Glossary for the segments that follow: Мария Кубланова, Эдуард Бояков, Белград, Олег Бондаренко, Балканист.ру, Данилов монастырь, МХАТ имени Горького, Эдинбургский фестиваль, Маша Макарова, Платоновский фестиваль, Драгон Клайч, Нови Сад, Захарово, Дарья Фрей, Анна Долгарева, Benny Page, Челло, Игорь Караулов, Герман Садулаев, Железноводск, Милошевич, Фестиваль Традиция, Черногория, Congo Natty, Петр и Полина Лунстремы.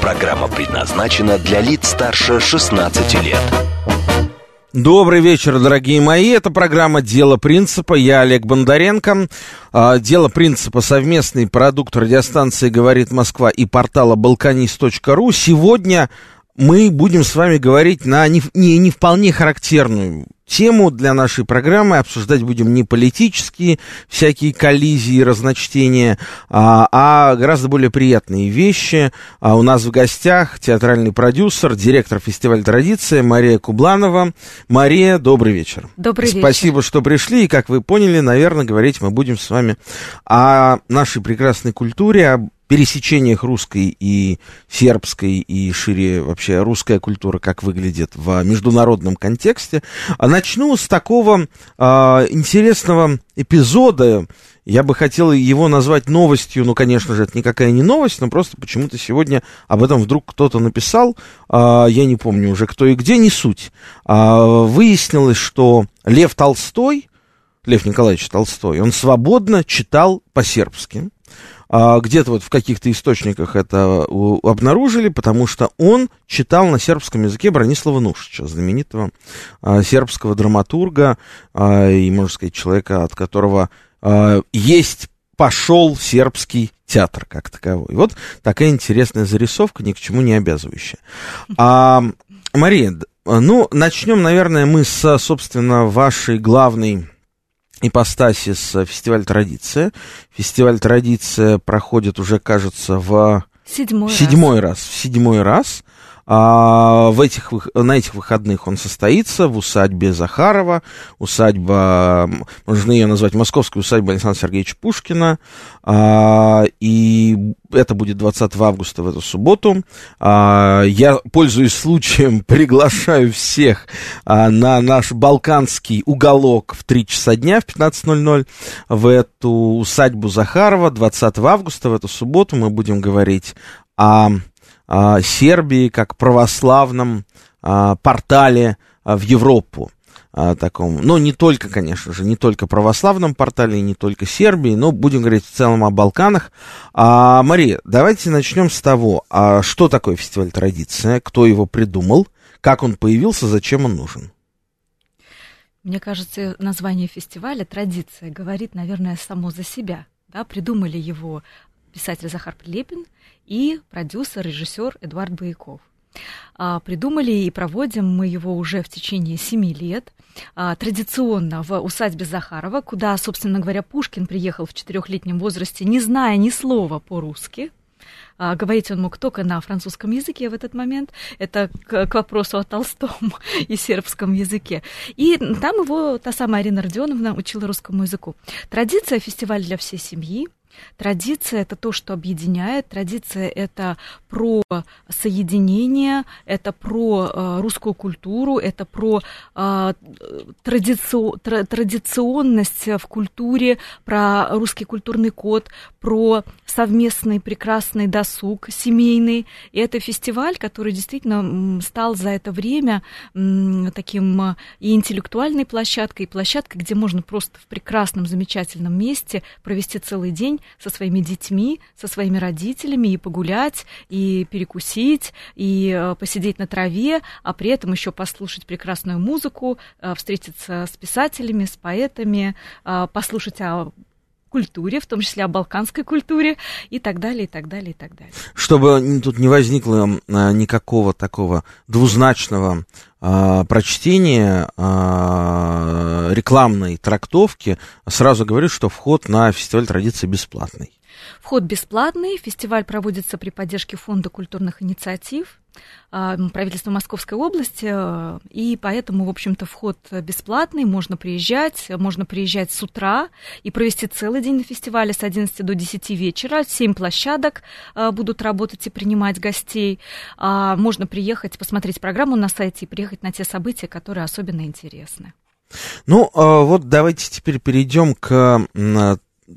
Программа предназначена для лиц старше 16 лет. Добрый вечер, дорогие мои. Это программа «Дело Принципа». Я Олег Бондаренко. «Дело Принципа» — совместный продукт радиостанции «Говорит Москва» и портала «Балканист.ру». Сегодня мы будем с вами говорить на не вполне характерную тему для нашей программы. Обсуждать будем не политические всякие коллизии, разночтения, а гораздо более приятные вещи. У нас в гостях театральный продюсер, директор фестиваля «Традиция» Мария Кубланова. Мария, добрый вечер. Добрый вечер. Спасибо, что пришли. И, как вы поняли, наверное, говорить мы будем с вами о нашей прекрасной культуре, о пересечениях русской и сербской, и шире вообще русская культура, как выглядит в международном контексте. Начну с такого интересного эпизода. Я бы хотел его назвать новостью, но, конечно же, это никакая не новость, но просто почему-то сегодня об этом вдруг кто-то написал, я не помню уже кто и где, не суть. Выяснилось, что Лев Николаевич Толстой, он свободно читал по-сербски. Где-то вот в каких-то источниках это обнаружили, потому что он читал на сербском языке Бранислава Нушича, знаменитого сербского драматурга и, можно сказать, человека, от которого пошел сербский театр как таковой. Вот такая интересная зарисовка, ни к чему не обязывающая. Мария, начнем, наверное, мы с, собственно, вашей главной ипостаси с фестиваля «Традиция». Фестиваль «Традиция» проходит уже, кажется, в седьмой раз. На этих выходных он состоится в усадьбе Захарова, можно ее назвать московской усадьбой Александра Сергеевича Пушкина, и это будет 20 августа в эту субботу. Я, пользуясь случаем, приглашаю всех на наш балканский уголок в 3 часа дня, в 15:00, в эту усадьбу Захарова 20 августа, в эту субботу. Мы будем говорить о Сербии как православном портале в Европу. Таком, но не только, конечно же, не только православном портале, не только Сербии, но будем говорить в целом о Балканах. Мария, давайте начнем с того, что такое фестиваль «Традиция», кто его придумал, как он появился, зачем он нужен. Мне кажется, название фестиваля «Традиция» говорит, наверное, само за себя. Да? Придумали его писатель Захар Прилепин и продюсер, режиссер Эдуард Бояков. Придумали и проводим мы его уже в течение 7 лет, традиционно в усадьбе Захарова, куда, собственно говоря, Пушкин приехал в 4-летнем возрасте, не зная ни слова по-русски. Говорить он мог только на французском языке в этот момент. Это к вопросу о Толстом и сербском языке. И там его та самая Арина Родионовна учила русскому языку. Традиция — фестиваль для всей семьи. Традиция — это то, что объединяет. Традиция — это про соединение, это про русскую культуру, это про традиционность в культуре, про русский культурный код, про совместный прекрасный досуг семейный. И это фестиваль, который действительно стал за это время таким и интеллектуальной площадкой, и площадкой, где можно просто в прекрасном, замечательном месте провести целый день со своими детьми, со своими родителями и погулять, и перекусить, и посидеть на траве, а при этом еще послушать прекрасную музыку, встретиться с писателями, с поэтами, послушать о культуре, в том числе о балканской культуре, и так далее, и так далее, и так далее. Чтобы тут не возникло никакого такого двузначного прочтения, рекламной трактовки, сразу говорю, что вход на фестиваль «Традиция» бесплатный. Вход бесплатный, фестиваль проводится при поддержке Фонда культурных инициатив, правительства Московской области, и поэтому, в общем-то, вход бесплатный, можно приезжать с утра и провести целый день на фестивале с 11 до 10 вечера, 7 площадок будут работать и принимать гостей, можно приехать, посмотреть программу на сайте и приехать на те события, которые особенно интересны. Ну, вот давайте теперь перейдем к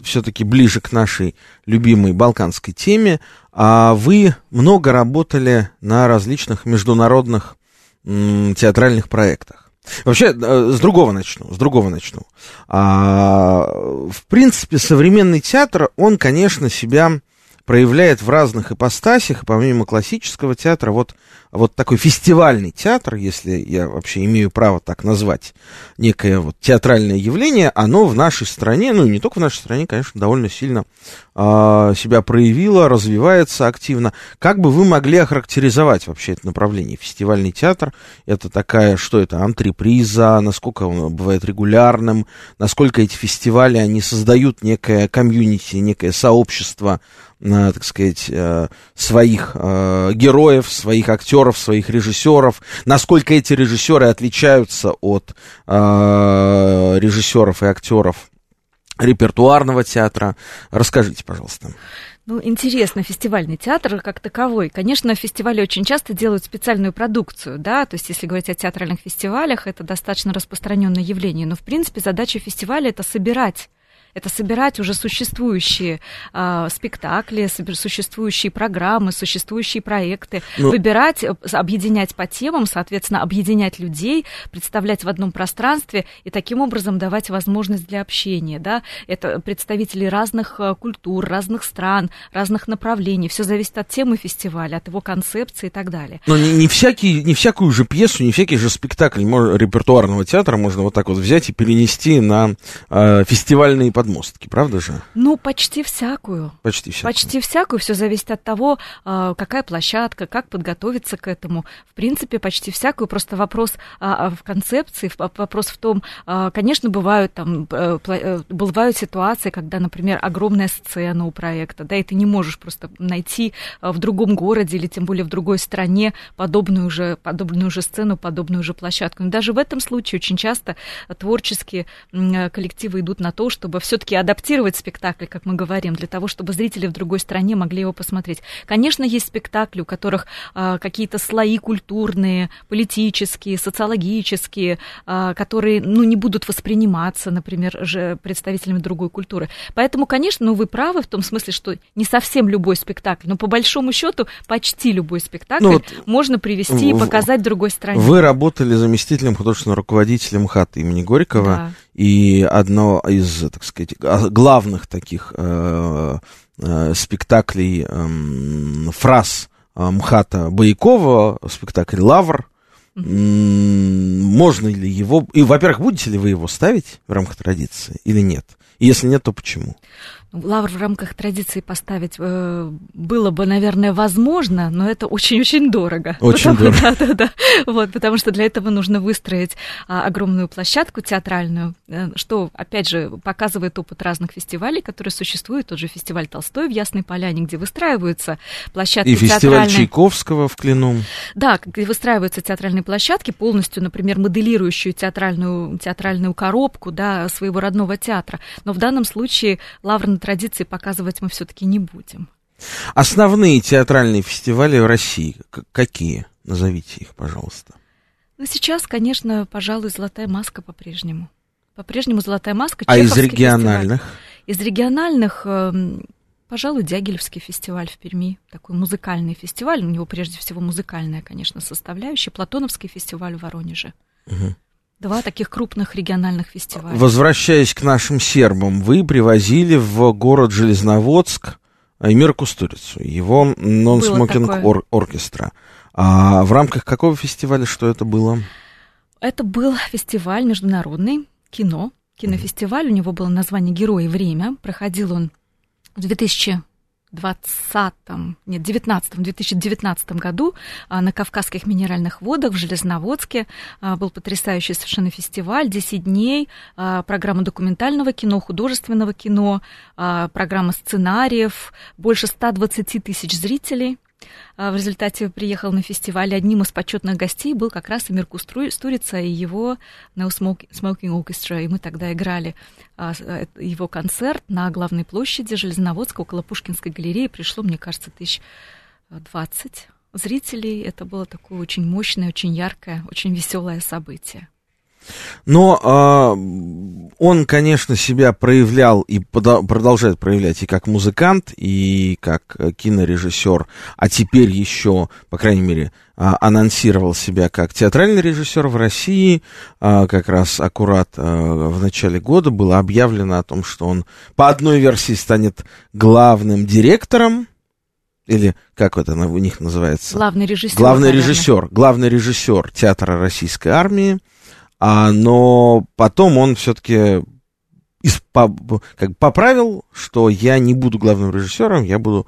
все-таки ближе к нашей любимой балканской теме. Вы много работали на различных международных театральных проектах. Вообще, с другого начну. В принципе, современный театр, он, конечно, себя проявляет в разных ипостасях, и помимо классического театра, вот такой фестивальный театр, если я вообще имею право так назвать некое вот театральное явление, оно в нашей стране, ну и не только в нашей стране, конечно, довольно сильно себя проявило, развивается активно. Как бы вы могли охарактеризовать вообще это направление? Фестивальный театр, это такая, что это, антреприза, насколько он бывает регулярным, насколько эти фестивали, они создают некое комьюнити, некое сообщество, так сказать, своих героев, своих актеров, своих режиссеров, насколько эти режиссеры отличаются от режиссеров и актеров репертуарного театра. Расскажите, пожалуйста. Ну, интересно, фестивальный театр как таковой. Конечно, фестивали очень часто делают специальную продукцию, да, то есть если говорить о театральных фестивалях, это достаточно распространенное явление, но, в принципе, задача фестиваля – это собирать уже существующие спектакли, существующие программы, существующие проекты, выбирать, объединять по темам, соответственно, объединять людей, представлять в одном пространстве и таким образом давать возможность для общения. Да? Это представители разных культур, разных стран, разных направлений. Все зависит от темы фестиваля, от его концепции и так далее. Но не всякую же пьесу, не всякий же спектакль репертуарного театра можно вот так вот взять и перенести на фестивальные подготовки. Мостки, правда же? Ну, почти всякую. Все зависит от того, какая площадка, как подготовиться к этому. В принципе, почти всякую. Просто вопрос в концепции, вопрос в том, конечно, бывают ситуации, когда, например, огромная сцена у проекта, да, и ты не можешь просто найти в другом городе или тем более в другой стране подобную же сцену, подобную же площадку. Но даже в этом случае очень часто творческие коллективы идут на то, чтобы все-таки адаптировать спектакль, как мы говорим, для того, чтобы зрители в другой стране могли его посмотреть. Конечно, есть спектакли, у которых какие-то слои культурные, политические, социологические, которые, не будут восприниматься, например, представителями другой культуры. Поэтому, конечно, вы правы в том смысле, что не совсем любой спектакль, но по большому счету почти любой спектакль можно привести и показать другой стране. Вы работали заместителем художественного руководителя МХАТ имени Горького, да. И одно из, так сказать, главных таких спектаклей, фраз МХАТа Боякова, спектакль «Лавр». Можно ли его... И, во-первых, будете ли вы его ставить в рамках традиции или нет? И если нет, то почему? Лавр в рамках традиции поставить было бы, наверное, возможно, но это очень-очень дорого. Потому что для этого нужно выстроить огромную площадку театральную, что, опять же, показывает опыт разных фестивалей, которые существуют. Тот же фестиваль Толстой в Ясной Поляне, где выстраиваются площадки театральные. И фестиваль Чайковского в Клину. Да, где выстраиваются театральные площадки, полностью, например, моделирующую театральную коробку, да, своего родного театра. Но в данном случае Лавр на традиции показывать мы все-таки не будем. Основные театральные фестивали в России какие? Назовите их, пожалуйста. Сейчас, конечно, пожалуй, «Золотая маска» по-прежнему. По-прежнему «Золотая маска». А из региональных? Фестиваль. Из региональных, пожалуй, Дягилевский фестиваль в Перми. Такой музыкальный фестиваль. У него прежде всего музыкальная, конечно, составляющая. Платоновский фестиваль в Воронеже. Угу. Два таких крупных региональных фестиваля. Возвращаясь к нашим сербам, вы привозили в город Железноводск Амира Кустурицу, его нон-смокинг оркестра. А в рамках какого фестиваля, что это было? Это был фестиваль международный, кинофестиваль. У него было название «Герои. Время». Проходил он в 2019 году на Кавказских минеральных водах в Железноводске. Был потрясающий совершенно фестиваль, 10 дней, программа документального кино, художественного кино, программа сценариев, больше 120 тысяч зрителей. В результате приехал на фестиваль. Одним из почетных гостей был как раз Амир Кустурица и его No Smoking Orchestra. И мы тогда играли его концерт на главной площади Железноводска, около Пушкинской галереи. Пришло, мне кажется, 2020 зрителей. Это было такое очень мощное, очень яркое, очень веселое событие. Но он, конечно, себя проявлял и продолжает проявлять и как музыкант, и как кинорежиссер, а теперь еще, по крайней мере, анонсировал себя как театральный режиссер в России. Как раз аккурат в начале года было объявлено о том, что он по одной версии станет главным директором. Или как это у них называется? Главный режиссер Театра Российской Армии. Но потом он все-таки поправил, что я не буду главным режиссером, я бы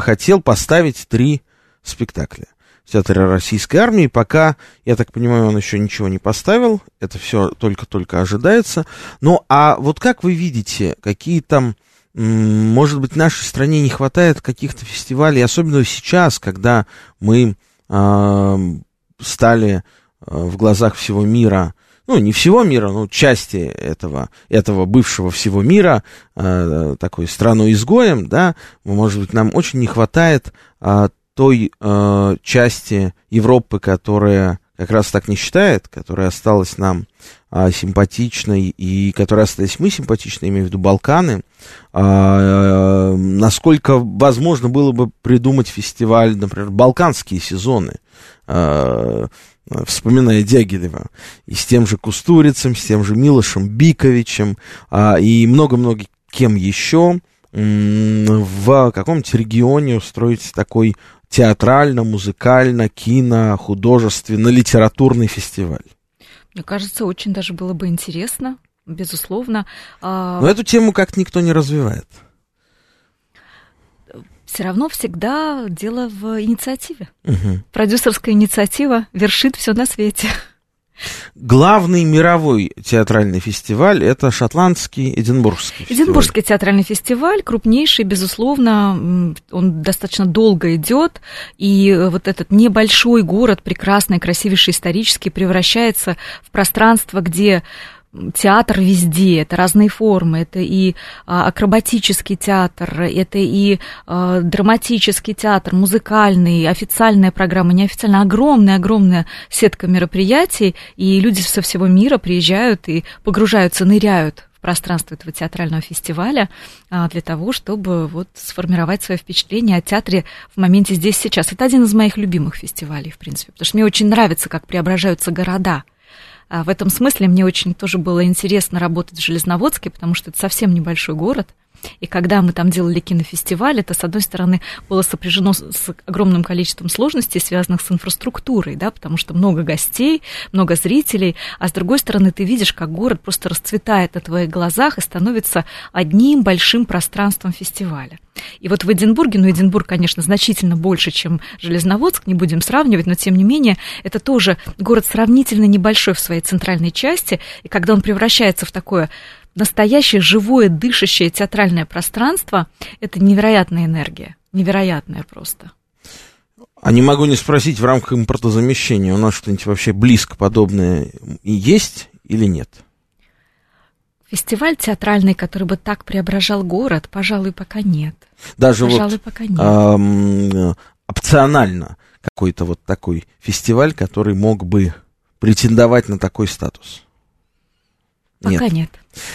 хотел поставить 3 спектакля в Театре Российской Армии. Пока, я так понимаю, он еще ничего не поставил, это все только-только ожидается. Ну, а вот как вы видите, какие там, может быть, нашей стране не хватает каких-то фестивалей, особенно сейчас, когда мы стали в глазах всего мира, ну, не всего мира, но части этого бывшего всего мира, такой страной-изгоем, да, может быть, нам очень не хватает той части Европы, которая как раз так не считает, которая осталась нам симпатичной, и которая остались мы симпатичны, имею в виду Балканы. Насколько возможно было бы придумать фестиваль, например, «Балканские сезоны», вспоминая Дягилева, и с тем же Кустурицем, с тем же Милошем Биковичем, и много-много кем еще, в каком-нибудь регионе устроить такой театрально-музыкально-кино-художественно-литературный фестиваль. Мне кажется, очень даже было бы интересно, безусловно. Но эту тему как никто не развивает. Все равно всегда дело в инициативе. Угу. Продюсерская инициатива вершит все на свете. Главный мировой театральный фестиваль — это шотландский Эдинбургский фестиваль. Эдинбургский театральный фестиваль, крупнейший, безусловно, он достаточно долго идет, и вот этот небольшой город, прекрасный, красивейший, исторический, превращается в пространство, где театр везде, это разные формы, это и акробатический театр, это и драматический театр, музыкальный, официальная программа, неофициальная, огромная-огромная сетка мероприятий, и люди со всего мира приезжают и погружаются, ныряют в пространство этого театрального фестиваля для того, чтобы вот сформировать свое впечатление о театре в моменте здесь, сейчас. Это один из моих любимых фестивалей, в принципе, потому что мне очень нравится, как преображаются города. В этом смысле мне очень тоже было интересно работать в Железноводске, потому что это совсем небольшой город. И когда мы там делали кинофестиваль, это, с одной стороны, было сопряжено с огромным количеством сложностей, связанных с инфраструктурой, да, потому что много гостей, много зрителей, а с другой стороны, ты видишь, как город просто расцветает на твоих глазах и становится одним большим пространством фестиваля. И вот в Эдинбурге, ну, Эдинбург, конечно, значительно больше, чем Железноводск, не будем сравнивать, но, тем не менее, это тоже город сравнительно небольшой в своей центральной части, и когда он превращается в такое настоящее, живое, дышащее театральное пространство – это невероятная энергия, невероятная просто. А не могу не спросить, в рамках импортозамещения у нас что-нибудь вообще близко подобное есть или нет? Фестиваль театральный, который бы так преображал город, пожалуй, пока нет. Даже пожалуй, вот пока нет. Опционально какой-то вот такой фестиваль, который мог бы претендовать на такой статус. Пока нет.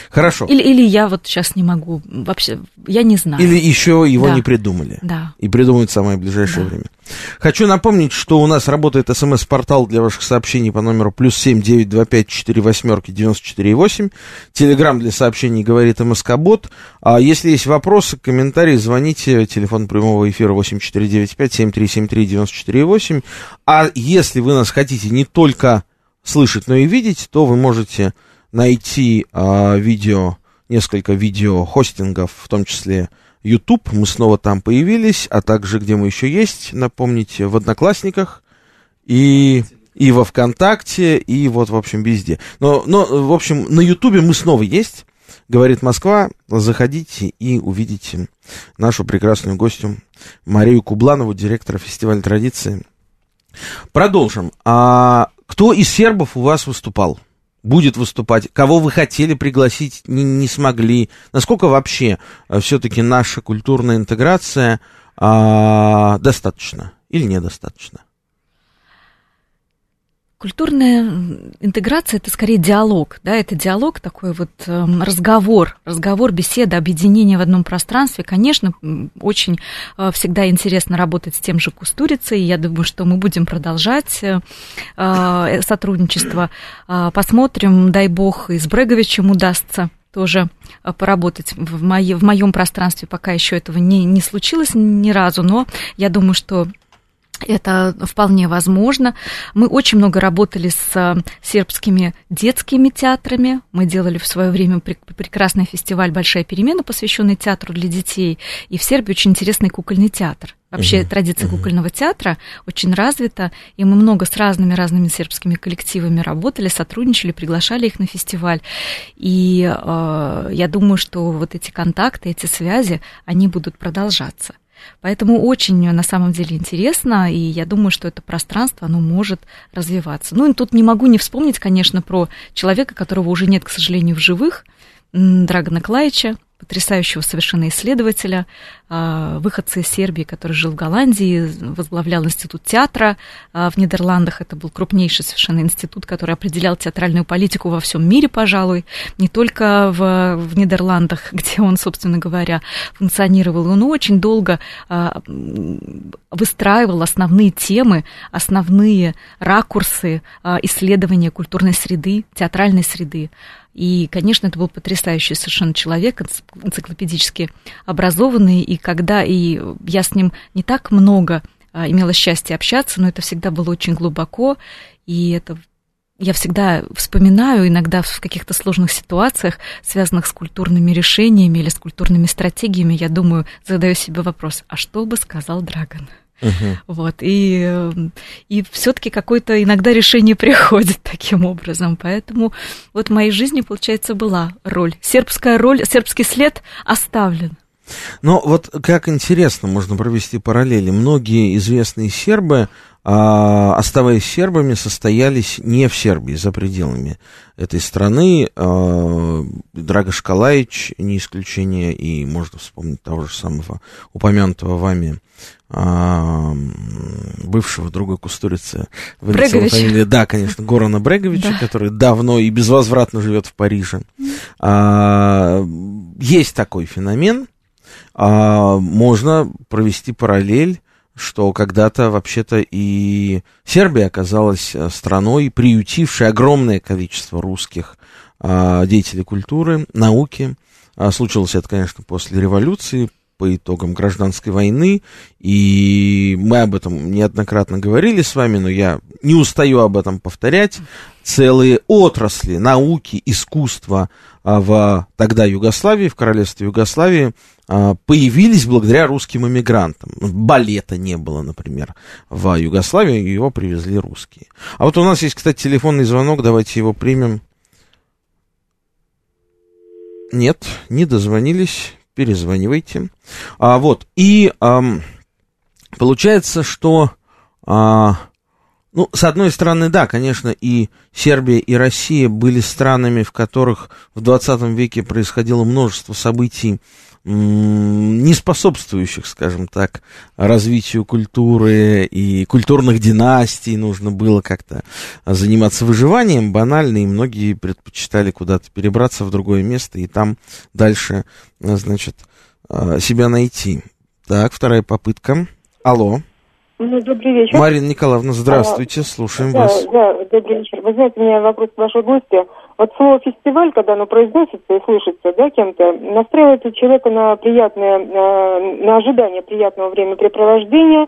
Хорошо. Или я вот сейчас не могу, вообще, я не знаю. Или еще его не придумали. Да. И придумают в самое ближайшее время. Хочу напомнить, что у нас работает смс-портал для ваших сообщений по номеру +7 925 48 94 8. Телеграм для сообщений «Говорит МСК-бот». А если есть вопросы, комментарии, звоните. Телефон прямого эфира 8495 7373 94 8. А если вы нас хотите не только слышать, но и видеть, то вы можете найти несколько видеохостингов, в том числе YouTube, мы снова там появились, а также, где мы еще есть, напомните, в «Одноклассниках», и во «ВКонтакте», и вот, в общем, везде. Но в общем, на YouTube мы снова есть, «Говорит Москва». Заходите и увидите нашу прекрасную гостью Марию Кубланову, директора фестиваля «Традиции». Продолжим. А кто из сербов у вас выступал? Будет выступать? Кого вы хотели пригласить, не смогли? Насколько вообще все-таки наша культурная интеграция достаточна или недостаточна? Культурная интеграция – это скорее диалог, да, это диалог, такой вот разговор, беседа, объединение в одном пространстве. Конечно, очень всегда интересно работать с тем же Кустурицей, я думаю, что мы будем продолжать сотрудничество. Посмотрим, дай бог, и с Бреговичем удастся тоже поработать. В моем пространстве пока еще этого не случилось ни разу, но я думаю, что... это вполне возможно. Мы очень много работали с сербскими детскими театрами. Мы делали в свое время прекрасный фестиваль «Большая перемена», посвященный театру для детей. И в Сербии очень интересный кукольный театр. Вообще традиция кукольного театра очень развита, и мы много с разными сербскими коллективами работали, сотрудничали, приглашали их на фестиваль. И я думаю, что вот эти контакты, эти связи, они будут продолжаться. Поэтому очень на самом деле интересно, и я думаю, что это пространство, оно может развиваться. Ну, и тут не могу не вспомнить, конечно, про человека, которого уже нет, к сожалению, в живых, Драгона Клайча, потрясающего совершенно исследователя, выходца из Сербии, который жил в Голландии, возглавлял институт театра в Нидерландах. Это был крупнейший совершенно институт, который определял театральную политику во всем мире, пожалуй, не только в Нидерландах, где он, собственно говоря, функционировал. Он очень долго выстраивал основные темы, основные ракурсы исследования культурной среды, театральной среды. И, конечно, это был потрясающий совершенно человек, энциклопедически образованный, и когда и я с ним не так много имела счастье общаться, но это всегда было очень глубоко, и это я всегда вспоминаю иногда в каких-то сложных ситуациях, связанных с культурными решениями или с культурными стратегиями, я думаю, задаю себе вопрос, а что бы сказал Драгон? Вот, и все-таки какое-то иногда решение приходит таким образом. Поэтому вот в моей жизни, получается, была роль. Сербская роль, сербский след оставлен. Но вот как интересно можно провести параллели. Многие известные сербы, оставаясь сербами, состоялись не в Сербии, за пределами этой страны. Драгош Калаич не исключение, и можно вспомнить того же самого упомянутого вами бывшего друга Кустурицы. Брегович. Да, конечно, Горана Бреговича, да. Который давно и безвозвратно живет в Париже. Есть такой феномен. Можно провести параллель, что когда-то вообще-то и Сербия оказалась страной, приютившей огромное количество русских деятелей культуры, науки. Случилось это, конечно, после революции, по итогам гражданской войны, и мы об этом неоднократно говорили с вами, но я не устаю об этом повторять. Целые отрасли науки, искусства в тогда Югославии, в королевстве Югославии, появились благодаря русским эмигрантам. Балета не было, например, в Югославии, его привезли русские. А вот у нас есть, кстати, телефонный звонок, давайте его примем. Нет, не дозвонились. Перезванивайте. Получается, что, с одной стороны, да, конечно, и Сербия, и Россия были странами, в которых в 20 веке происходило множество событий, не способствующих, скажем так, развитию культуры и культурных династий. Нужно было как-то заниматься выживанием банально, и многие предпочитали куда-то перебраться в другое место и там дальше, значит, себя найти. Так, вторая попытка. Алло. Добрый вечер. Марина Николаевна, здравствуйте, слушаем вас. Да, добрый вечер. Вы знаете, у меня вопрос к вашей гости. Вот слово «фестиваль», когда оно произносится и слышится, да, кем-то, настраивает человека на приятное, на ожидание приятного времяпрепровождения,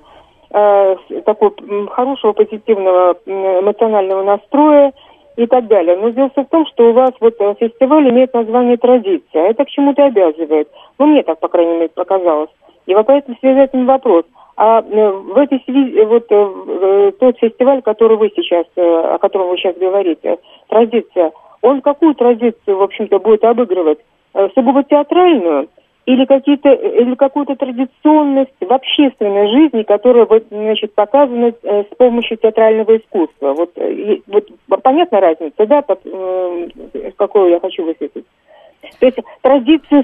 такого хорошего, позитивного эмоционального настроя и так далее. Но дело в том, что у вас вот фестиваль имеет название «Традиция». Это к чему-то обязывает. Ну, мне так, по крайней мере, показалось. И вот поэтому связать им вопрос. А в этой связи, вот тот фестиваль, который вы сейчас, о котором вы сейчас говорите, «Традиция», он какую традицию, в общем-то, будет обыгрывать? Сугубо театральную или какие-то, или какую-то традиционность в общественной жизни, которая, вот, значит, показана с помощью театрального искусства? Вот понятна разница, да, какую я хочу высветить? То есть традицию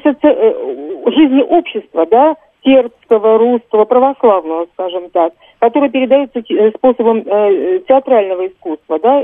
жизни общества, да, сербского, русского, православного, скажем так, которая передается способом театрального искусства, да,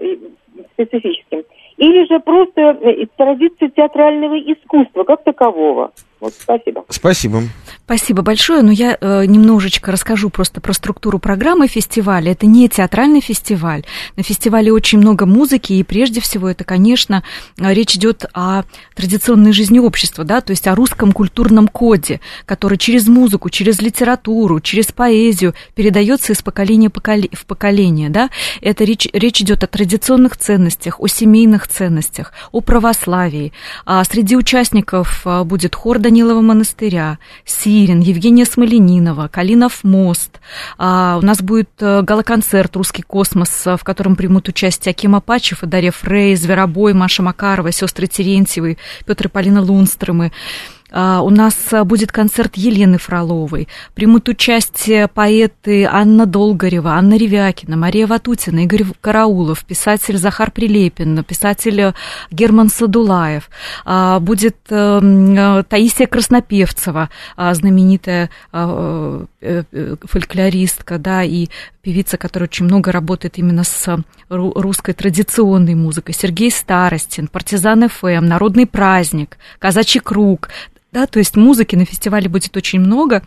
специфическим. Или же просто традиция театрального искусства как такового. Вот, спасибо. Спасибо. Спасибо большое. Но я немножечко расскажу просто про структуру программы фестиваля. Это не театральный фестиваль. На фестивале очень много музыки, и прежде всего это, конечно, речь идет о традиционной жизни общества, да, то есть о русском культурном коде, который через музыку, через литературу, через поэзию передается из поколения в поколение, да. Это речь идет о традиционных ценностях, о семейных ценностях, о православии. А среди участников будет хор Данилова монастыря, Сирин, Евгения Смолянинова, Калинов мост. У нас будет галоконцерт «Русский космос», в котором примут участие Аким Апачев и Дарья Фрей, Зверобой, Маша Макарова, сестры Терентьевы, Петр и Полина Лунстремы. У нас будет концерт Елены Фроловой. Примут участие поэты Анна Долгарева, Анна Ревякина, Мария Ватутина, Игорь Караулов, писатель Захар Прилепин, писатель Герман Садулаев. Будет Таисия Краснопевцева, знаменитая фольклористка, да, и певица, которая очень много работает именно с русской традиционной музыкой. Сергей Старостин, Партизан ФМ, Народный праздник, Казачий круг. Да, то есть музыки на фестивале будет очень много.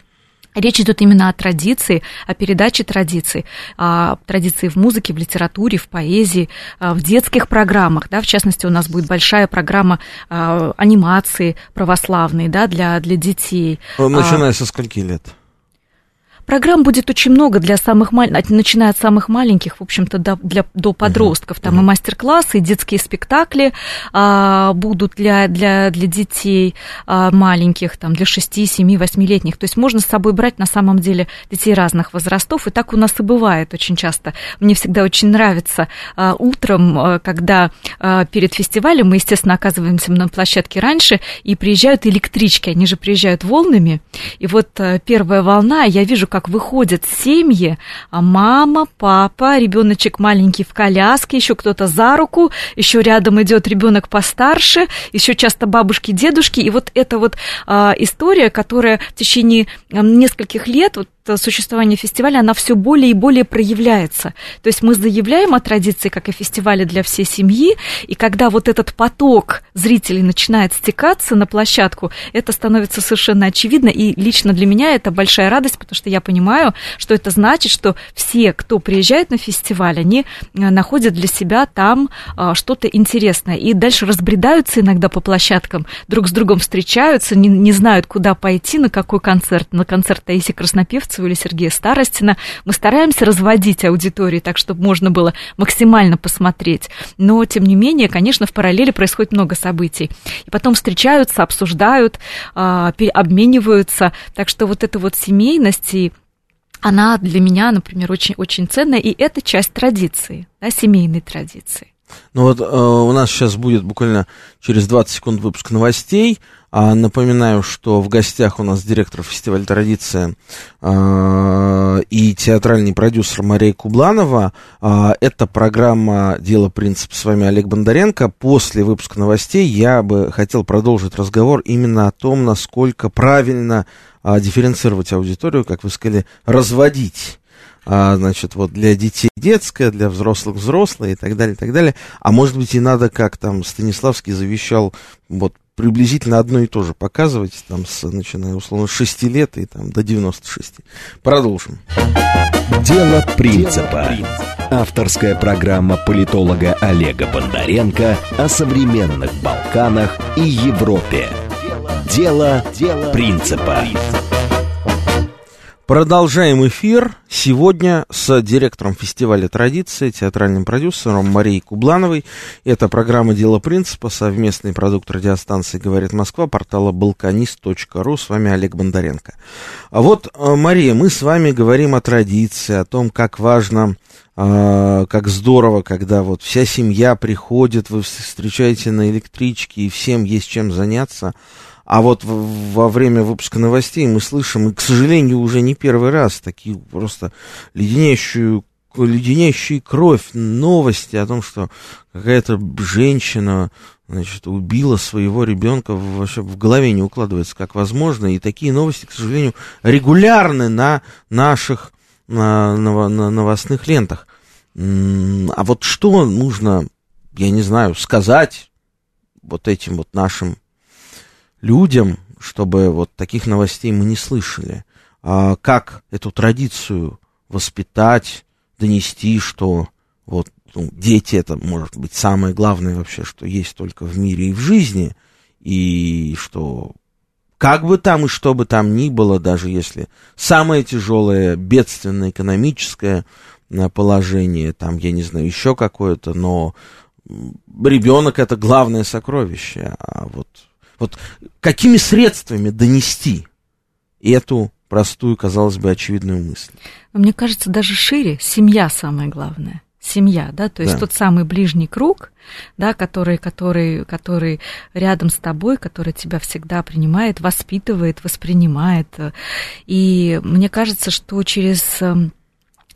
Речь идет именно о традиции, о передаче традиций, о традиции в музыке, в литературе, в поэзии, в детских программах. Да, в частности, у нас будет большая программа анимации православной, да, для детей. Начиная со скольки лет? Программ будет очень много, начиная от самых маленьких, в общем-то, до подростков. Там и мастер-классы, и детские спектакли будут для детей маленьких, там, для 6, 7, 8-летних. То есть можно с собой брать, на самом деле, детей разных возрастов. И так у нас и бывает очень часто. Мне всегда очень нравится утром, когда перед фестивалем мы, естественно, оказываемся на площадке раньше, и приезжают электрички, они же приезжают волнами. И вот первая волна, я вижу, как выходят семьи, а мама, папа, ребеночек маленький в коляске, еще кто-то за руку, еще рядом идет ребенок постарше, еще часто бабушки, дедушки. И вот эта вот история, которая в течение нескольких лет, вот, существование фестиваля, она все более и более проявляется. То есть мы заявляем о традиции, как и фестивале для всей семьи, и когда вот этот поток зрителей начинает стекаться на площадку, это становится совершенно очевидно, и лично для меня это большая радость, потому что я понимаю, что это значит, что все, кто приезжает на фестиваль, они находят для себя там что-то интересное, и дальше разбредаются иногда по площадкам, друг с другом встречаются, не знают, куда пойти, на какой концерт, на концерт Таисии Краснопевцевой или Сергея Старостина. Мы стараемся разводить аудиторию так, чтобы можно было максимально посмотреть. Но, тем не менее, конечно, в параллели происходит много событий. И потом встречаются, обсуждают, обмениваются. Так что вот эта вот семейность, она для меня, например, очень-очень ценная. И это часть традиции, да, семейной традиции. Ну вот у нас сейчас будет буквально через 20 секунд выпуск новостей. Напоминаю, что в гостях у нас директор фестиваля «Традиция» и театральный продюсер Мария Кубланова. Это программа «Дело принципа». С вами Олег Бондаренко. После выпуска новостей я бы хотел продолжить разговор именно о том, насколько правильно дифференцировать аудиторию, как вы сказали, разводить. Значит, вот для детей детское, для взрослых взрослое и так далее, и так далее. А может быть и надо, как там Станиславский завещал, вот приблизительно одно и то же показывать, там, начиная, условно, с 6 лет и там до 96. Продолжим. Дело принципа. Авторская программа политолога Олега Бондаренко о современных Балканах и Европе. Дело принципа. Продолжаем эфир сегодня с директором фестиваля «Традиция», театральным продюсером Марией Кублановой. Это программа «Дело принципа», совместный продукт радиостанции «Говорит Москва», портала «Балканист.ру». С вами Олег Бондаренко. А вот, Мария, мы с вами говорим о традиции, о том, как важно, как здорово, когда вот вся семья приходит, вы встречаете на электричке, и всем есть чем заняться. А вот во время выпуска новостей мы слышим, и, к сожалению, уже не первый раз, такие просто леденящие кровь новости о том, что какая-то женщина, значит, убила своего ребенка, вообще в голове не укладывается, как возможно. И такие новости, к сожалению, регулярны на наших новостных лентах. А вот что нужно, я не знаю, сказать вот этим вот нашим людям, чтобы вот таких новостей мы не слышали? А как эту традицию воспитать, донести, что вот, дети — это, может быть, самое главное вообще, что есть только в мире и в жизни, и что как бы там и что бы там ни было, даже если самое тяжелое, бедственное экономическое положение, там, я не знаю, еще какое-то, но ребенок — это главное сокровище. А вот какими средствами донести эту простую, казалось бы, очевидную мысль? Мне кажется, даже шире — семья самое главное. Семья, да, то есть тот самый ближний круг, да, который рядом с тобой, который тебя всегда принимает, воспитывает, воспринимает. И мне кажется, что через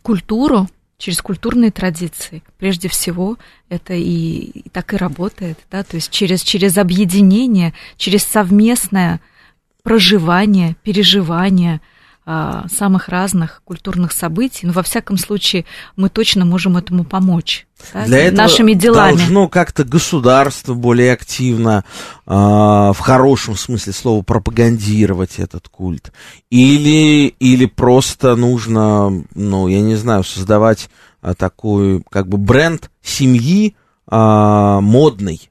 культуру, через культурные традиции, прежде всего, это и так и работает, да, то есть через объединение, через совместное проживание, переживание самых разных культурных событий. Но, во всяком случае, мы точно можем этому помочь, да, для этого нашими делами. Должно как-то государство более активно, в хорошем смысле слова, пропагандировать этот культ. Или просто нужно, я не знаю, создавать такой как бы бренд семьи, модной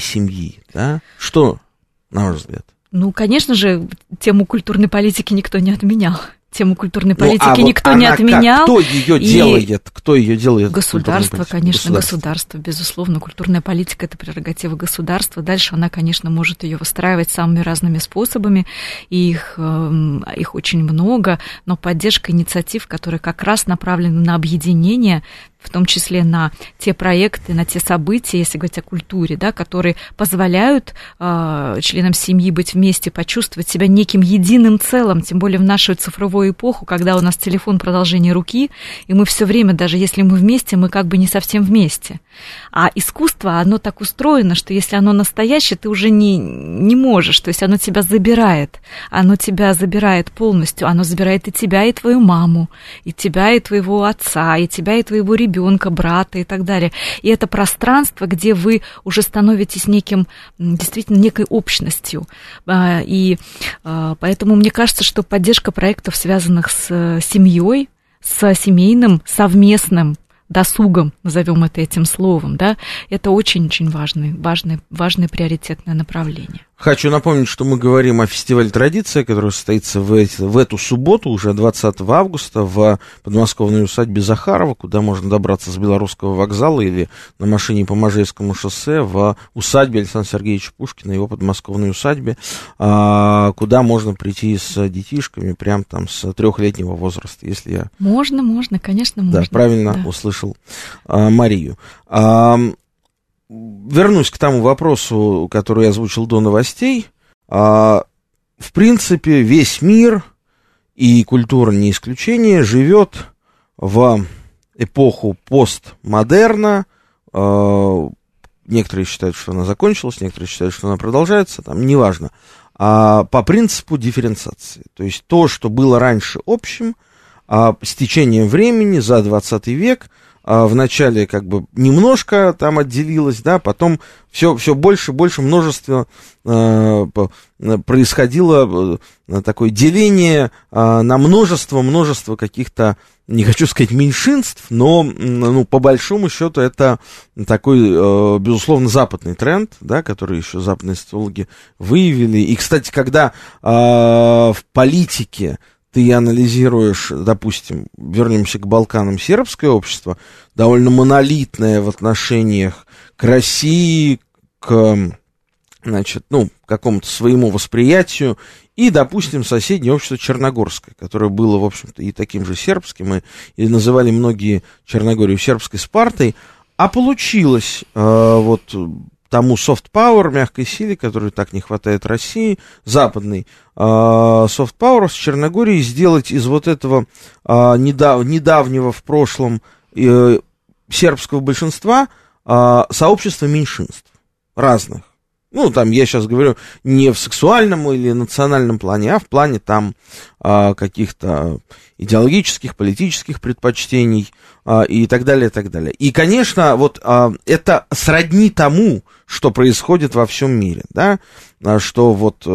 семьи, да? Что, на ваш взгляд? Конечно же, тему культурной политики никто не отменял. Тему культурной политики никто не отменял. Кто ее делает? Кто ее делает? Государство, конечно, государство, безусловно. Культурная политика — это прерогатива государства. Дальше она, конечно, может ее выстраивать самыми разными способами. Их очень много. Но поддержка инициатив, которые как раз направлены на объединение, в том числе на те проекты, на те события, если говорить о культуре, да, которые позволяют членам семьи быть вместе, почувствовать себя неким единым целым, тем более в нашу цифровую эпоху, когда у нас телефон — продолжение руки, и мы все время, даже если мы вместе, мы как бы не совсем вместе. А искусство, оно так устроено, что если оно настоящее, ты уже не можешь, то есть оно тебя забирает, полностью, оно забирает и тебя, и твою маму, и тебя, и твоего отца, и тебя, и твоего ребенка, брата и так далее. И это пространство, где вы уже становитесь действительно некой общностью. И поэтому мне кажется, что поддержка проектов, связанных с семьей, с семейным совместным досугом, назовем это этим словом, да, это очень-очень важное приоритетное направление. Хочу напомнить, что мы говорим о фестивале «Традиция», который состоится в эту субботу, уже 20 августа, в подмосковной усадьбе Захарова, куда можно добраться с Белорусского вокзала или на машине по Можайскому шоссе, в усадьбе Александра Сергеевича Пушкина, его подмосковной усадьбе, куда можно прийти с детишками прям там с 3-летнего возраста, если я... Можно, конечно, можно. Да, правильно услышал Марию. Вернусь к тому вопросу, который я озвучил до новостей. В принципе, весь мир, и культура не исключение, живет в эпоху постмодерна. Некоторые считают, что она закончилась, некоторые считают, что она продолжается, там, неважно. По принципу дифференциации. То есть то, что было раньше общим, с течением времени, за 20 век, вначале как бы немножко там отделилось, да, потом все больше и больше множество происходило такое деление на множество каких-то, не хочу сказать меньшинств, но по большому счету это такой, безусловно, западный тренд, да, который еще западные социологи выявили. И, кстати, когда в политике ты анализируешь, допустим, вернемся к Балканам, сербское общество, довольно монолитное в отношениях к России, к, значит, ну, какому-то своему восприятию, и, допустим, соседнее общество черногорское, которое было, в общем-то, и таким же сербским, и называли многие Черногорию сербской Спартой, а получилось вот тому софт-пауэр, мягкой силе, которой так не хватает России, западной, софт-пауэр с Черногорией сделать из вот этого недавнего в прошлом сербского большинства сообщества меньшинств разных. Ну, там, я сейчас говорю не в сексуальном или национальном плане, а в плане там каких-то идеологических, политических предпочтений и так далее, и так далее. И, конечно, вот это сродни тому, что происходит во всем мире, да, что вот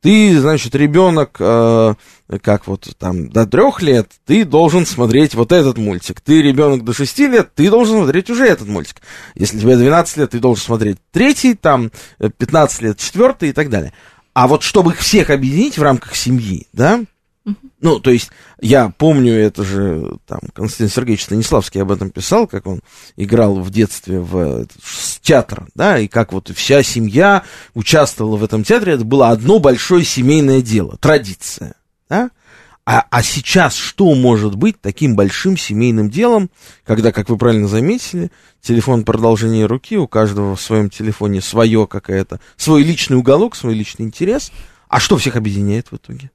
ты, значит, ребенок, как вот там до 3 лет, ты должен смотреть вот этот мультик, ты ребенок до 6 лет, ты должен смотреть уже этот мультик, если тебе 12 лет, ты должен смотреть 3-й, там, 15 лет 4-й и так далее. А вот чтобы их всех объединить в рамках семьи, да, ну, то есть, я помню, это же, там, Константин Сергеевич Станиславский об этом писал, как он играл в детстве в театр, да, и как вот вся семья участвовала в этом театре, это было одно большое семейное дело, традиция, да, а сейчас что может быть таким большим семейным делом, когда, как вы правильно заметили, телефон продолжение руки, у каждого в своем телефоне свое какое-то, свой личный уголок, свой личный интерес, а что всех объединяет в итоге?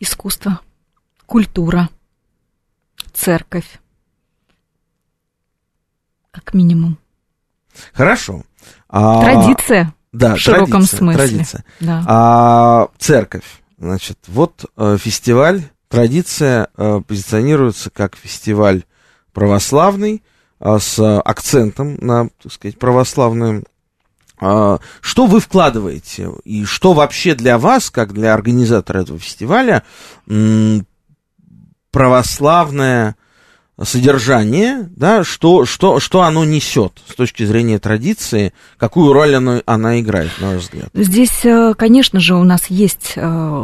Искусство, культура, церковь, как минимум. Хорошо. Традиция, да, в широком смысле. Традиция. Да. Церковь. Значит, вот фестиваль, традиция позиционируется как фестиваль православный, с акцентом на, так сказать, православную. Что вы вкладываете и что вообще для вас, как для организатора этого фестиваля, православное содержание, да, что оно несет с точки зрения традиции, какую роль она играет, на ваш взгляд? Здесь, конечно же, у нас есть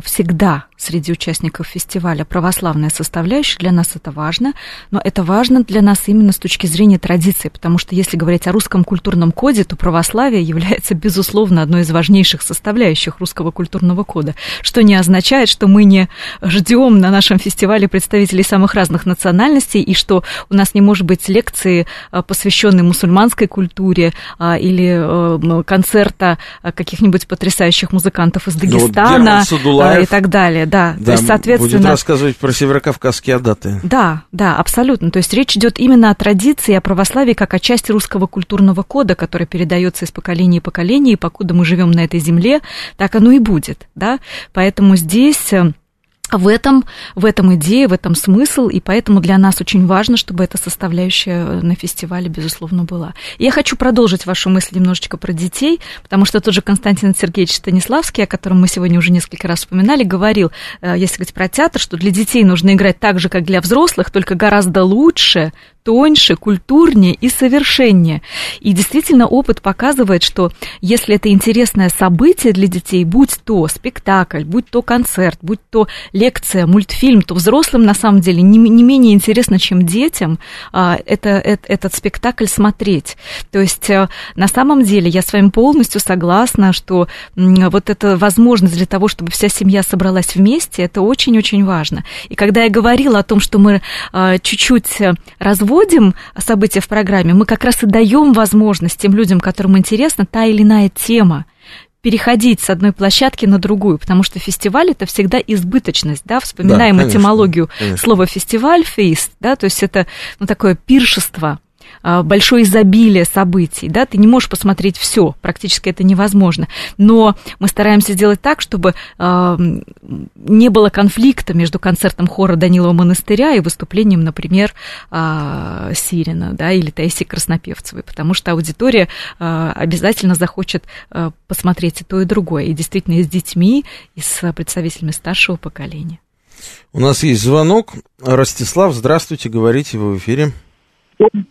всегда среди участников фестиваля православная составляющая, для нас это важно, но это важно для нас именно с точки зрения традиции, потому что если говорить о русском культурном коде, то православие является, безусловно, одной из важнейших составляющих русского культурного кода, что не означает, что мы не ждем на нашем фестивале представителей самых разных национальностей, и что у нас не может быть лекции, посвященной мусульманской культуре, или концерта каких-нибудь потрясающих музыкантов из Дагестана, и так далее. Да, да, то есть, соответственно, будет рассказывать про северокавказские адаты. Да, да, абсолютно. То есть речь идет именно о традиции, о православии как о части русского культурного кода, который передается из поколения в поколение, и покуда мы живем на этой земле, так оно и будет, да. Поэтому здесь в этом идея, в этом смысл, и поэтому для нас очень важно, чтобы эта составляющая на фестивале, безусловно, была. Я хочу продолжить вашу мысль немножечко про детей, потому что тот же Константин Сергеевич Станиславский, о котором мы сегодня уже несколько раз вспоминали, говорил, если говорить про театр, что для детей нужно играть так же, как для взрослых, только гораздо лучше, тоньше, культурнее и совершеннее. И действительно опыт показывает, что если это интересное событие для детей, будь то спектакль, будь то концерт, будь то лекция, мультфильм, то взрослым на самом деле не менее интересно, чем детям этот спектакль смотреть. То есть на самом деле я с вами полностью согласна, что вот эта возможность для того, чтобы вся семья собралась вместе, это очень-очень важно. И когда я говорила о том, что мы чуть-чуть разводим события в программе, мы как раз и даем возможность тем людям, которым интересна та или иная тема, переходить с одной площадки на другую, потому что фестиваль – это всегда избыточность, да, вспоминаем, да, конечно, этимологию, конечно, слова «фестиваль», «фейст», да, то есть это, ну, такое пиршество, большое изобилие событий, да, ты не можешь посмотреть все, практически это невозможно, но мы стараемся сделать так, чтобы не было конфликта между концертом хора Данилова монастыря и выступлением, например, Сирина, да, или Таисии Краснопевцевой, потому что аудитория обязательно захочет посмотреть и то, и другое, и действительно и с детьми, и с представителями старшего поколения. У нас есть звонок. Ростислав, здравствуйте, говорите, вы в эфире.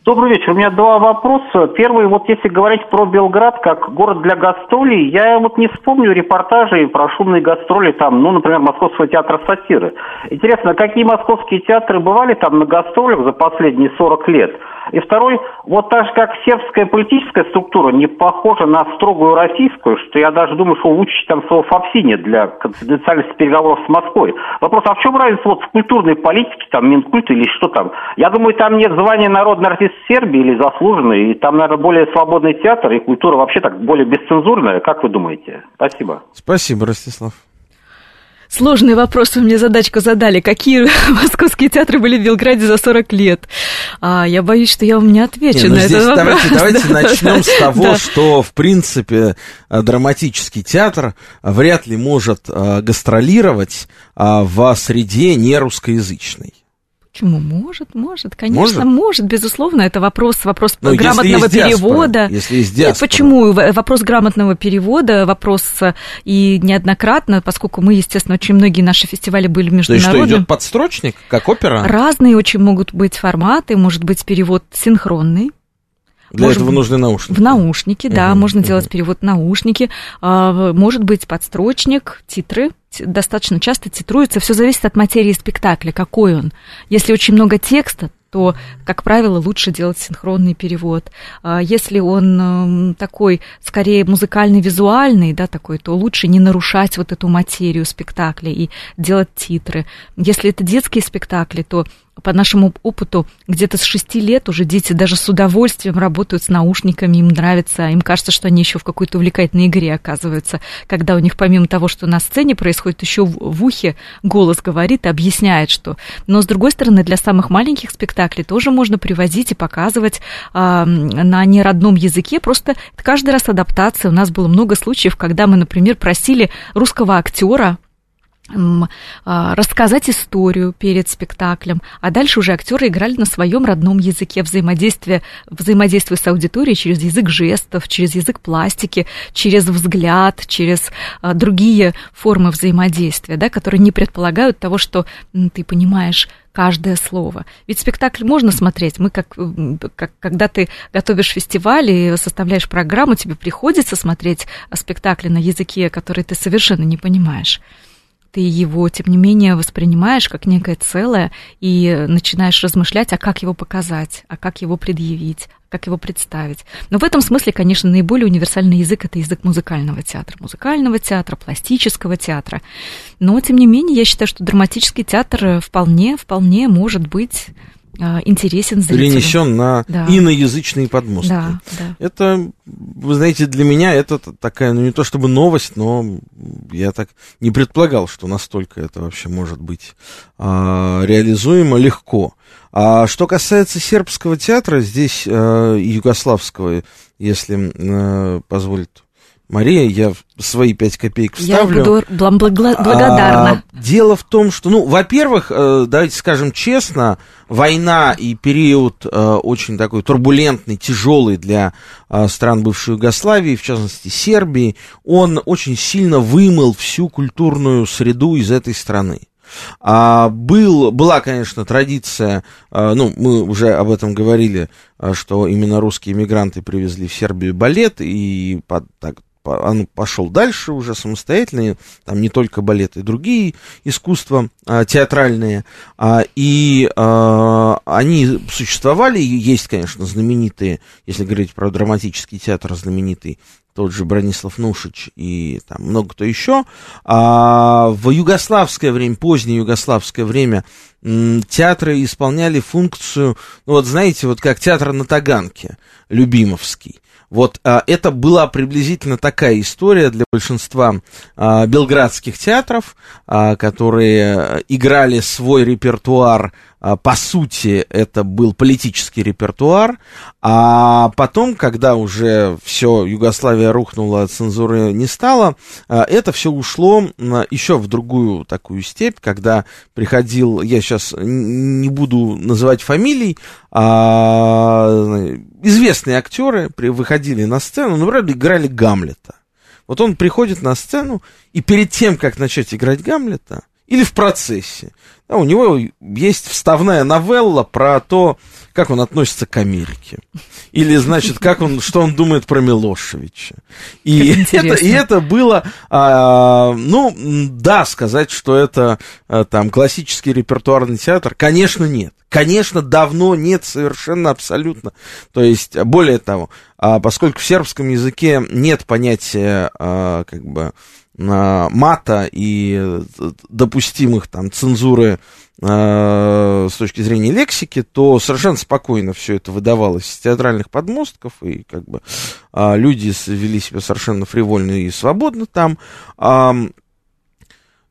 Добрый вечер. У меня два вопроса. Первый, вот если говорить про Белград как город для гастролей, я вот не вспомню репортажей про шумные гастроли там, ну, например, Московского театра сатиры. Интересно, какие московские театры бывали там на гастролях за последние 40 лет? И второй, вот так же, как сербская политическая структура не похожа на строгую российскую, что я даже думаю, что лучше там слово «фапсине» для конфиденциальности переговоров с Москвой. Вопрос, а в чем разница вот в культурной политике, там, Минкульт или что там? Я думаю, там нет звания народа артист Сербии или заслуженный, и там, наверное, более свободный театр, и культура вообще так более бесцензурная. Как вы думаете? Спасибо. Спасибо, Ростислав. Сложный вопрос, вы мне задачку задали. Какие московские театры были в Белграде за 40 лет? Я боюсь, что я вам не отвечу на этот вопрос. Давайте начнем с того, что, в принципе, драматический театр вряд ли может гастролировать в среде нерусскоязычной. Почему? Может, конечно, может, безусловно, это вопрос грамотного перевода. Если есть диаспора. Почему? Вопрос грамотного перевода, вопрос и неоднократно, поскольку мы, естественно, очень многие наши фестивали были международными. То есть что, идет подстрочник, как опера? Разные очень могут быть форматы, может быть перевод синхронный. Для этого нужны наушники. В наушники, да, можно делать перевод в наушники. Может быть подстрочник, титры. Достаточно часто титруется. Все зависит от материи спектакля, какой он. Если очень много текста, то, как правило, лучше делать синхронный перевод. Если он такой, скорее, музыкальный-визуальный, да, такой, то лучше не нарушать вот эту материю спектакля и делать титры. Если это детские спектакли, то по нашему опыту где-то с 6 лет уже дети даже с удовольствием работают с наушниками, им нравится, им кажется, что они еще в какой-то увлекательной игре оказываются, когда у них помимо того, что на сцене происходит, еще в ухе голос говорит и объясняет, что. Но, с другой стороны, для самых маленьких спектаклей тоже можно привозить и показывать на неродном языке, просто каждый раз адаптация. У нас было много случаев, когда мы, например, просили русского актера рассказать историю перед спектаклем, а дальше уже актеры играли на своем родном языке, взаимодействуя с аудиторией через язык жестов, через язык пластики, через взгляд, через другие формы взаимодействия, да, которые не предполагают того, что ты понимаешь каждое слово. Ведь спектакль можно смотреть. Мы когда ты готовишь фестиваль и составляешь программу, тебе приходится смотреть спектакли на языке, который ты совершенно не понимаешь. Ты его, тем не менее, воспринимаешь как некое целое и начинаешь размышлять, а как его показать, а как его предъявить, как его представить. Но в этом смысле, конечно, наиболее универсальный язык – это язык музыкального театра, пластического театра. Но, тем не менее, я считаю, что драматический театр вполне может быть интересен зрителям. Перенесен на иноязычные подмостки. Да. Это, вы знаете, для меня это такая, ну не то чтобы новость, но я так не предполагал, что настолько это вообще может быть реализуемо легко. А что касается сербского театра, здесь югославского, если позволит Мария, я свои 5 копеек вставлю. Я буду благодарна. Дело в том, что, во-первых, давайте скажем честно, война и период очень такой турбулентный, тяжелый для стран бывшей Югославии, в частности Сербии, он очень сильно вымыл всю культурную среду из этой страны. Была, конечно, традиция, мы уже об этом говорили, что именно русские эмигранты привезли в Сербию балет, и он пошел дальше уже самостоятельно, там не только балет, и другие искусства театральные, и они существовали, есть, конечно, знаменитые, если говорить про драматический театр, знаменитый тот же Бранислав Нушич и там много кто еще. В югославское время, позднее югославское время, театры исполняли функцию, как театр на Таганке, Любимовский. Это была приблизительно такая история для большинства белградских театров, которые играли свой репертуар. По сути, это был политический репертуар, а потом, когда уже все, Югославия рухнула, цензуры не стало, это все ушло еще в другую такую степь, когда приходил, я сейчас не буду называть фамилий, известные актеры выходили на сцену, например, играли Гамлета. Он приходит на сцену, и перед тем, как начать играть Гамлета, или в процессе. У него есть вставная новелла про то, как он относится к Америке. Или, значит, как он, что он думает про Милошевича. И это было, сказать, что это там классический репертуарный театр, конечно, нет. Конечно, давно нет совершенно, абсолютно. То есть, более того, поскольку в сербском языке нет понятия, мата и допустимых там цензуры с точки зрения лексики, то совершенно спокойно все это выдавалось из театральных подмостков, и люди вели себя совершенно фривольно и свободно там.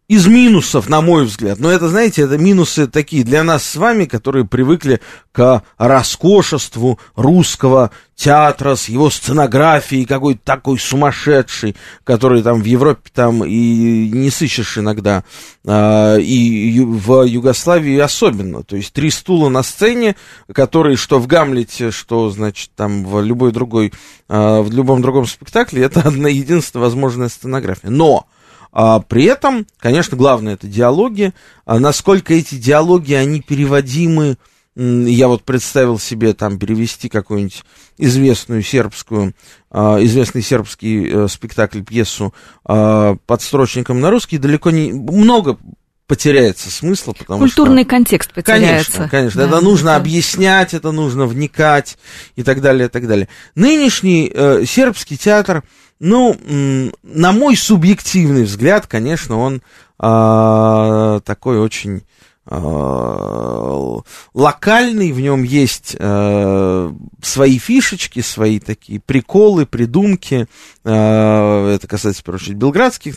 Из минусов, на мой взгляд, это минусы такие для нас с вами, которые привыкли к роскошеству русского театра с его сценографией какой-то такой сумасшедшей, который там в Европе там и не сыщешь иногда, и в Югославии особенно. То есть 3 стула на сцене, которые что в «Гамлете», что, значит, там в любом другом спектакле, это одна единственная возможная сценография. Но при этом, конечно, главное это диалоги. Насколько эти диалоги, они переводимы, я представил себе там перевести какую-нибудь известный сербский спектакль, пьесу под строчником на русский, далеко не много потеряется смысла, потому что... Культурный контекст потеряется. Конечно, да, это нужно объяснять, это нужно вникать и так далее, и так далее. Нынешний сербский театр, на мой субъективный взгляд, конечно, он такой очень локальный, в нем есть свои фишечки, свои такие приколы, придумки. Это касается, в первую очередь, белградских,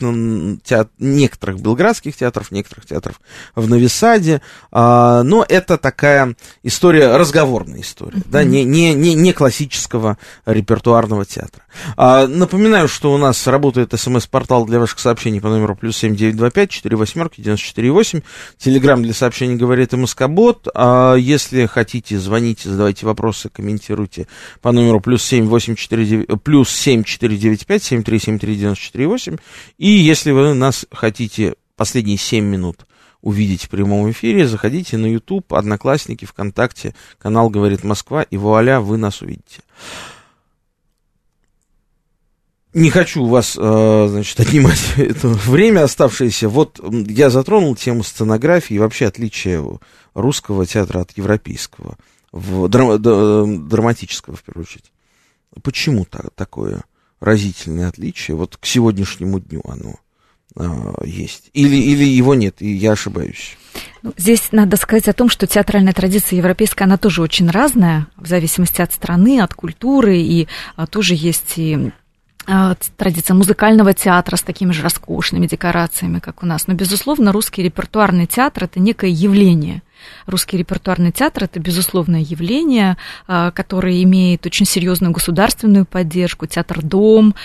некоторых белградских театров, некоторых театров в Нови Саде. Но это такая история, разговорная история, да, не классического репертуарного театра. Напоминаю, что у нас работает СМС-портал для ваших сообщений по номеру +7 925 48 94 8. Телеграм для сообщений говорит МСК-бот. Если хотите, звоните, задавайте вопросы, комментируйте по номеру +7 495 737 394 8. И если вы нас хотите последние 7 минут увидеть в прямом эфире, заходите на YouTube, Одноклассники, ВКонтакте, канал «Говорит Москва», и вуаля, вы нас увидите. Не хочу у вас, отнимать это время оставшееся. Вот я затронул тему сценографии и вообще отличия русского театра от европейского, драматического, в первую очередь. Почему такое разительное отличие? К сегодняшнему дню оно есть. Или его нет, и я ошибаюсь. Здесь надо сказать о том, что театральная традиция европейская, она тоже очень разная, в зависимости от страны, от культуры, и тоже есть и традиция музыкального театра с такими же роскошными декорациями, как у нас. Но, безусловно, русский репертуарный театр – это некое явление. Русский репертуарный театр – это безусловное явление, которое имеет очень серьезную государственную поддержку. Театр-дом,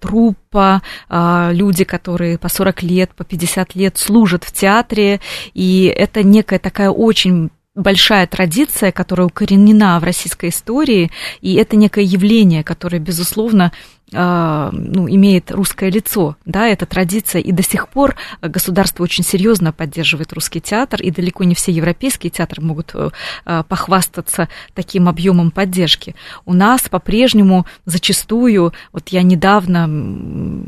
труппа, люди, которые по 40 лет, по 50 лет служат в театре. И это некая такая очень большая традиция, которая укоренена в российской истории, и это некое явление, которое, безусловно, имеет русское лицо, да, это традиция, и до сих пор государство очень серьезно поддерживает русский театр, и далеко не все европейские театры могут похвастаться таким объемом поддержки. У нас по-прежнему зачастую, я недавно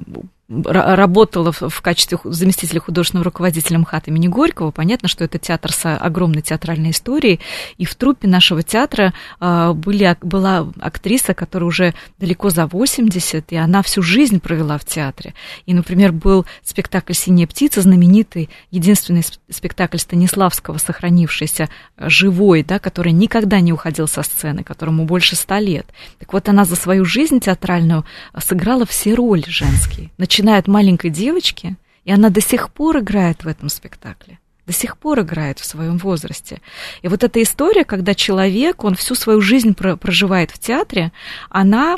работала в качестве заместителя художественного руководителя МХАТ имени Горького. Понятно, что это театр с огромной театральной историей. И в труппе нашего театра была актриса, которая уже далеко за 80, и она всю жизнь провела в театре. И, например, был спектакль «Синяя птица», знаменитый, единственный спектакль Станиславского, сохранившийся, живой, да, который никогда не уходил со сцены, которому больше 100 лет. Так вот, она за свою жизнь театральную сыграла все роли женские. Начиная от маленькой девочки, и она до сих пор играет в этом спектакле, до сих пор играет в своем возрасте. И эта история, когда человек, он всю свою жизнь проживает в театре, она,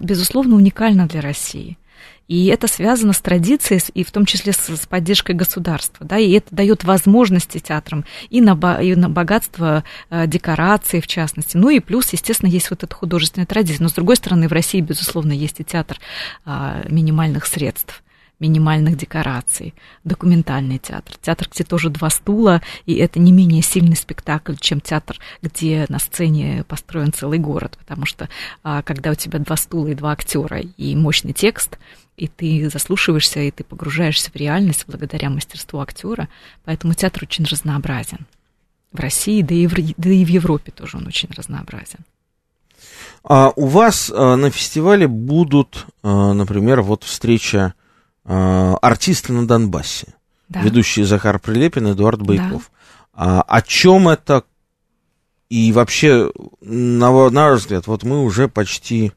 безусловно, уникальна для России. И это связано с традицией, и в том числе с поддержкой государства, да, и это дает возможности театрам и на богатство декораций, в частности. И плюс, естественно, есть эта художественная традиция. Но, с другой стороны, в России, безусловно, есть и театр минимальных средств. минимальных декораций, документальный театр. Театр, где тоже два стула, и это не менее сильный спектакль, чем театр, где на сцене построен целый город, потому что когда у тебя два стула и два актера и мощный текст, и ты заслушиваешься, и ты погружаешься в реальность благодаря мастерству актера, поэтому театр очень разнообразен. В России, да и в Европе тоже он очень разнообразен. А у вас на фестивале будут, например, вот встреча артисты на Донбассе, да. Ведущие Захар Прилепин и Эдуард Бояков. Да. О чем это? И вообще, на ваш взгляд, вот мы уже почти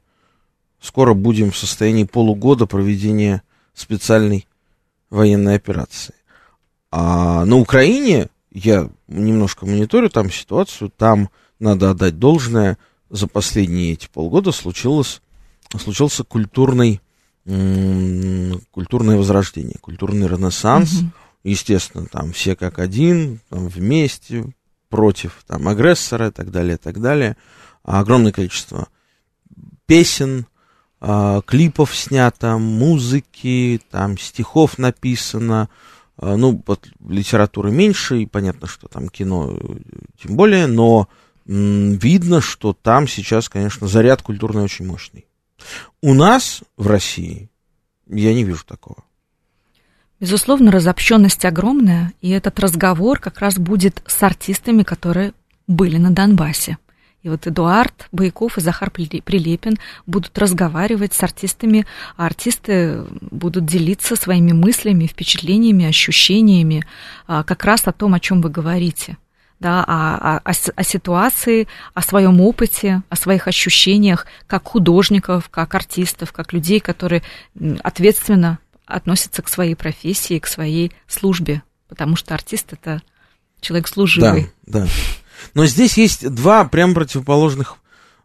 скоро будем в состоянии полугода проведения специальной военной операции. А на Украине... Я немножко мониторю там ситуацию, там, надо отдать должное, за последние эти полгода случился культурное возрождение, культурный ренессанс. Mm-hmm. Естественно, там все как один, там вместе, против там, агрессора и так далее, и так далее. Огромное количество песен, клипов снято, музыки, там стихов написано. Ну, вот литературы меньше, и понятно, что там кино тем более, но видно, что там сейчас, конечно, заряд культурный очень мощный. У нас в России я не вижу такого. Безусловно, разобщенность огромная, и этот разговор как раз будет с артистами, которые были на Донбассе. И вот Эдуард Бояков и Захар Прилепин будут разговаривать с артистами, а артисты будут делиться своими мыслями, впечатлениями, ощущениями как раз о том, о чем вы говорите, да, о ситуации, о своем опыте, о своих ощущениях как художников, как артистов, как людей, которые ответственно относятся к своей профессии, к своей службе, потому что артист – это человек служивый. Да, да. Но здесь есть два прям противоположных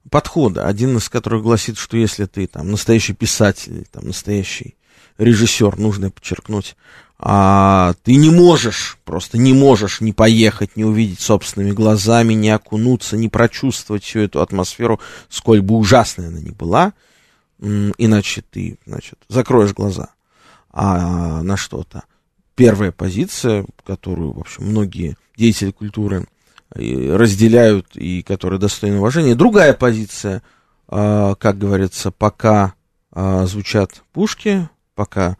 подхода, один из которых гласит, что если ты там настоящий писатель, там настоящий режиссер, нужно подчеркнуть, ты не можешь, просто не можешь не поехать, не увидеть собственными глазами, не окунуться, не прочувствовать всю эту атмосферу, сколь бы ужасной она ни была, иначе ты, значит, закроешь глаза на что-то. Первая позиция, которую, в общем, многие деятели культуры разделяют и которые достойны уважения. Другая позиция, как говорится, пока звучат пушки, пока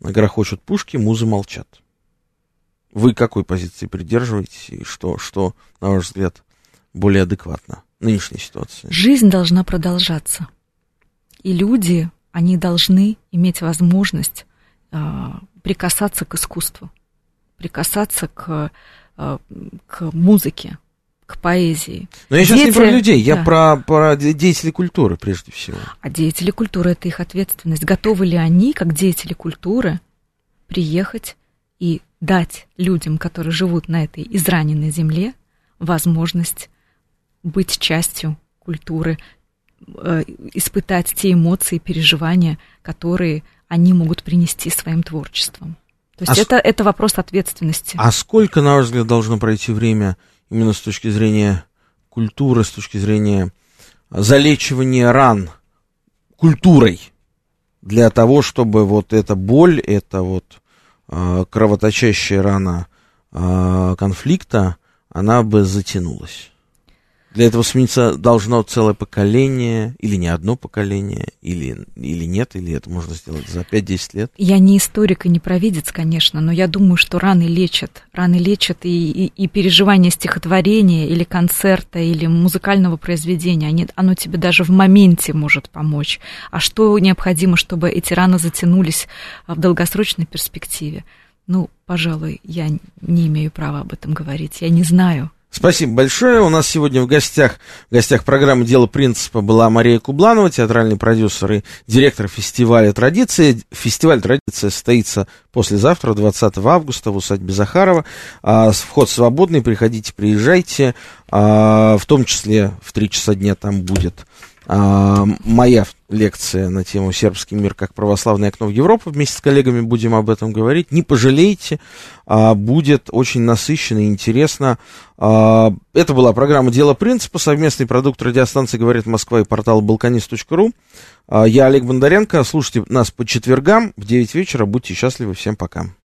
грохочут пушки, музы молчат. Вы какой позиции придерживаетесь и что на ваш взгляд, более адекватно нынешней ситуации? Жизнь должна продолжаться. И люди, они должны иметь возможность прикасаться к искусству, прикасаться к музыке, к поэзии. Но я сейчас не про людей, я про деятелей культуры прежде всего. А деятели культуры – это их ответственность. Готовы ли они, как деятели культуры, приехать и дать людям, которые живут на этой израненной земле, возможность быть частью культуры, испытать те эмоции, переживания, которые они могут принести своим творчеством? То есть это вопрос ответственности. А сколько, на ваш взгляд, должно пройти время именно с точки зрения культуры, с точки зрения залечивания ран культурой для того, чтобы вот эта боль, эта вот кровоточащая рана конфликта, она бы затянулась? Для этого смениться должно целое поколение, или не одно поколение, или нет, или это можно сделать за 5-10 лет? Я не историк и не провидец, конечно, но я думаю, что раны лечат, и переживание стихотворения, или концерта, или музыкального произведения, оно тебе даже в моменте может помочь. А что необходимо, чтобы эти раны затянулись в долгосрочной перспективе? Ну, пожалуй, я не имею права об этом говорить, я не знаю. Спасибо большое. У нас сегодня в гостях программы «Дело принципа» была Мария Кубланова, театральный продюсер и директор фестиваля «Традиция». Фестиваль «Традиция» состоится послезавтра, 20 августа, в усадьбе Захарова. Вход свободный, приходите, приезжайте. В том числе в 3 часа дня там будет моя лекция на тему «Сербский мир как православное окно в Европу». Вместе с коллегами будем об этом говорить. Не пожалейте, будет очень насыщенно и интересно. Это была программа «Дело принципа», совместный продукт радиостанции «Говорит Москва» и портала «Балканист.ру». Я Олег Бондаренко. Слушайте нас по четвергам в 9 вечера. Будьте счастливы. Всем пока.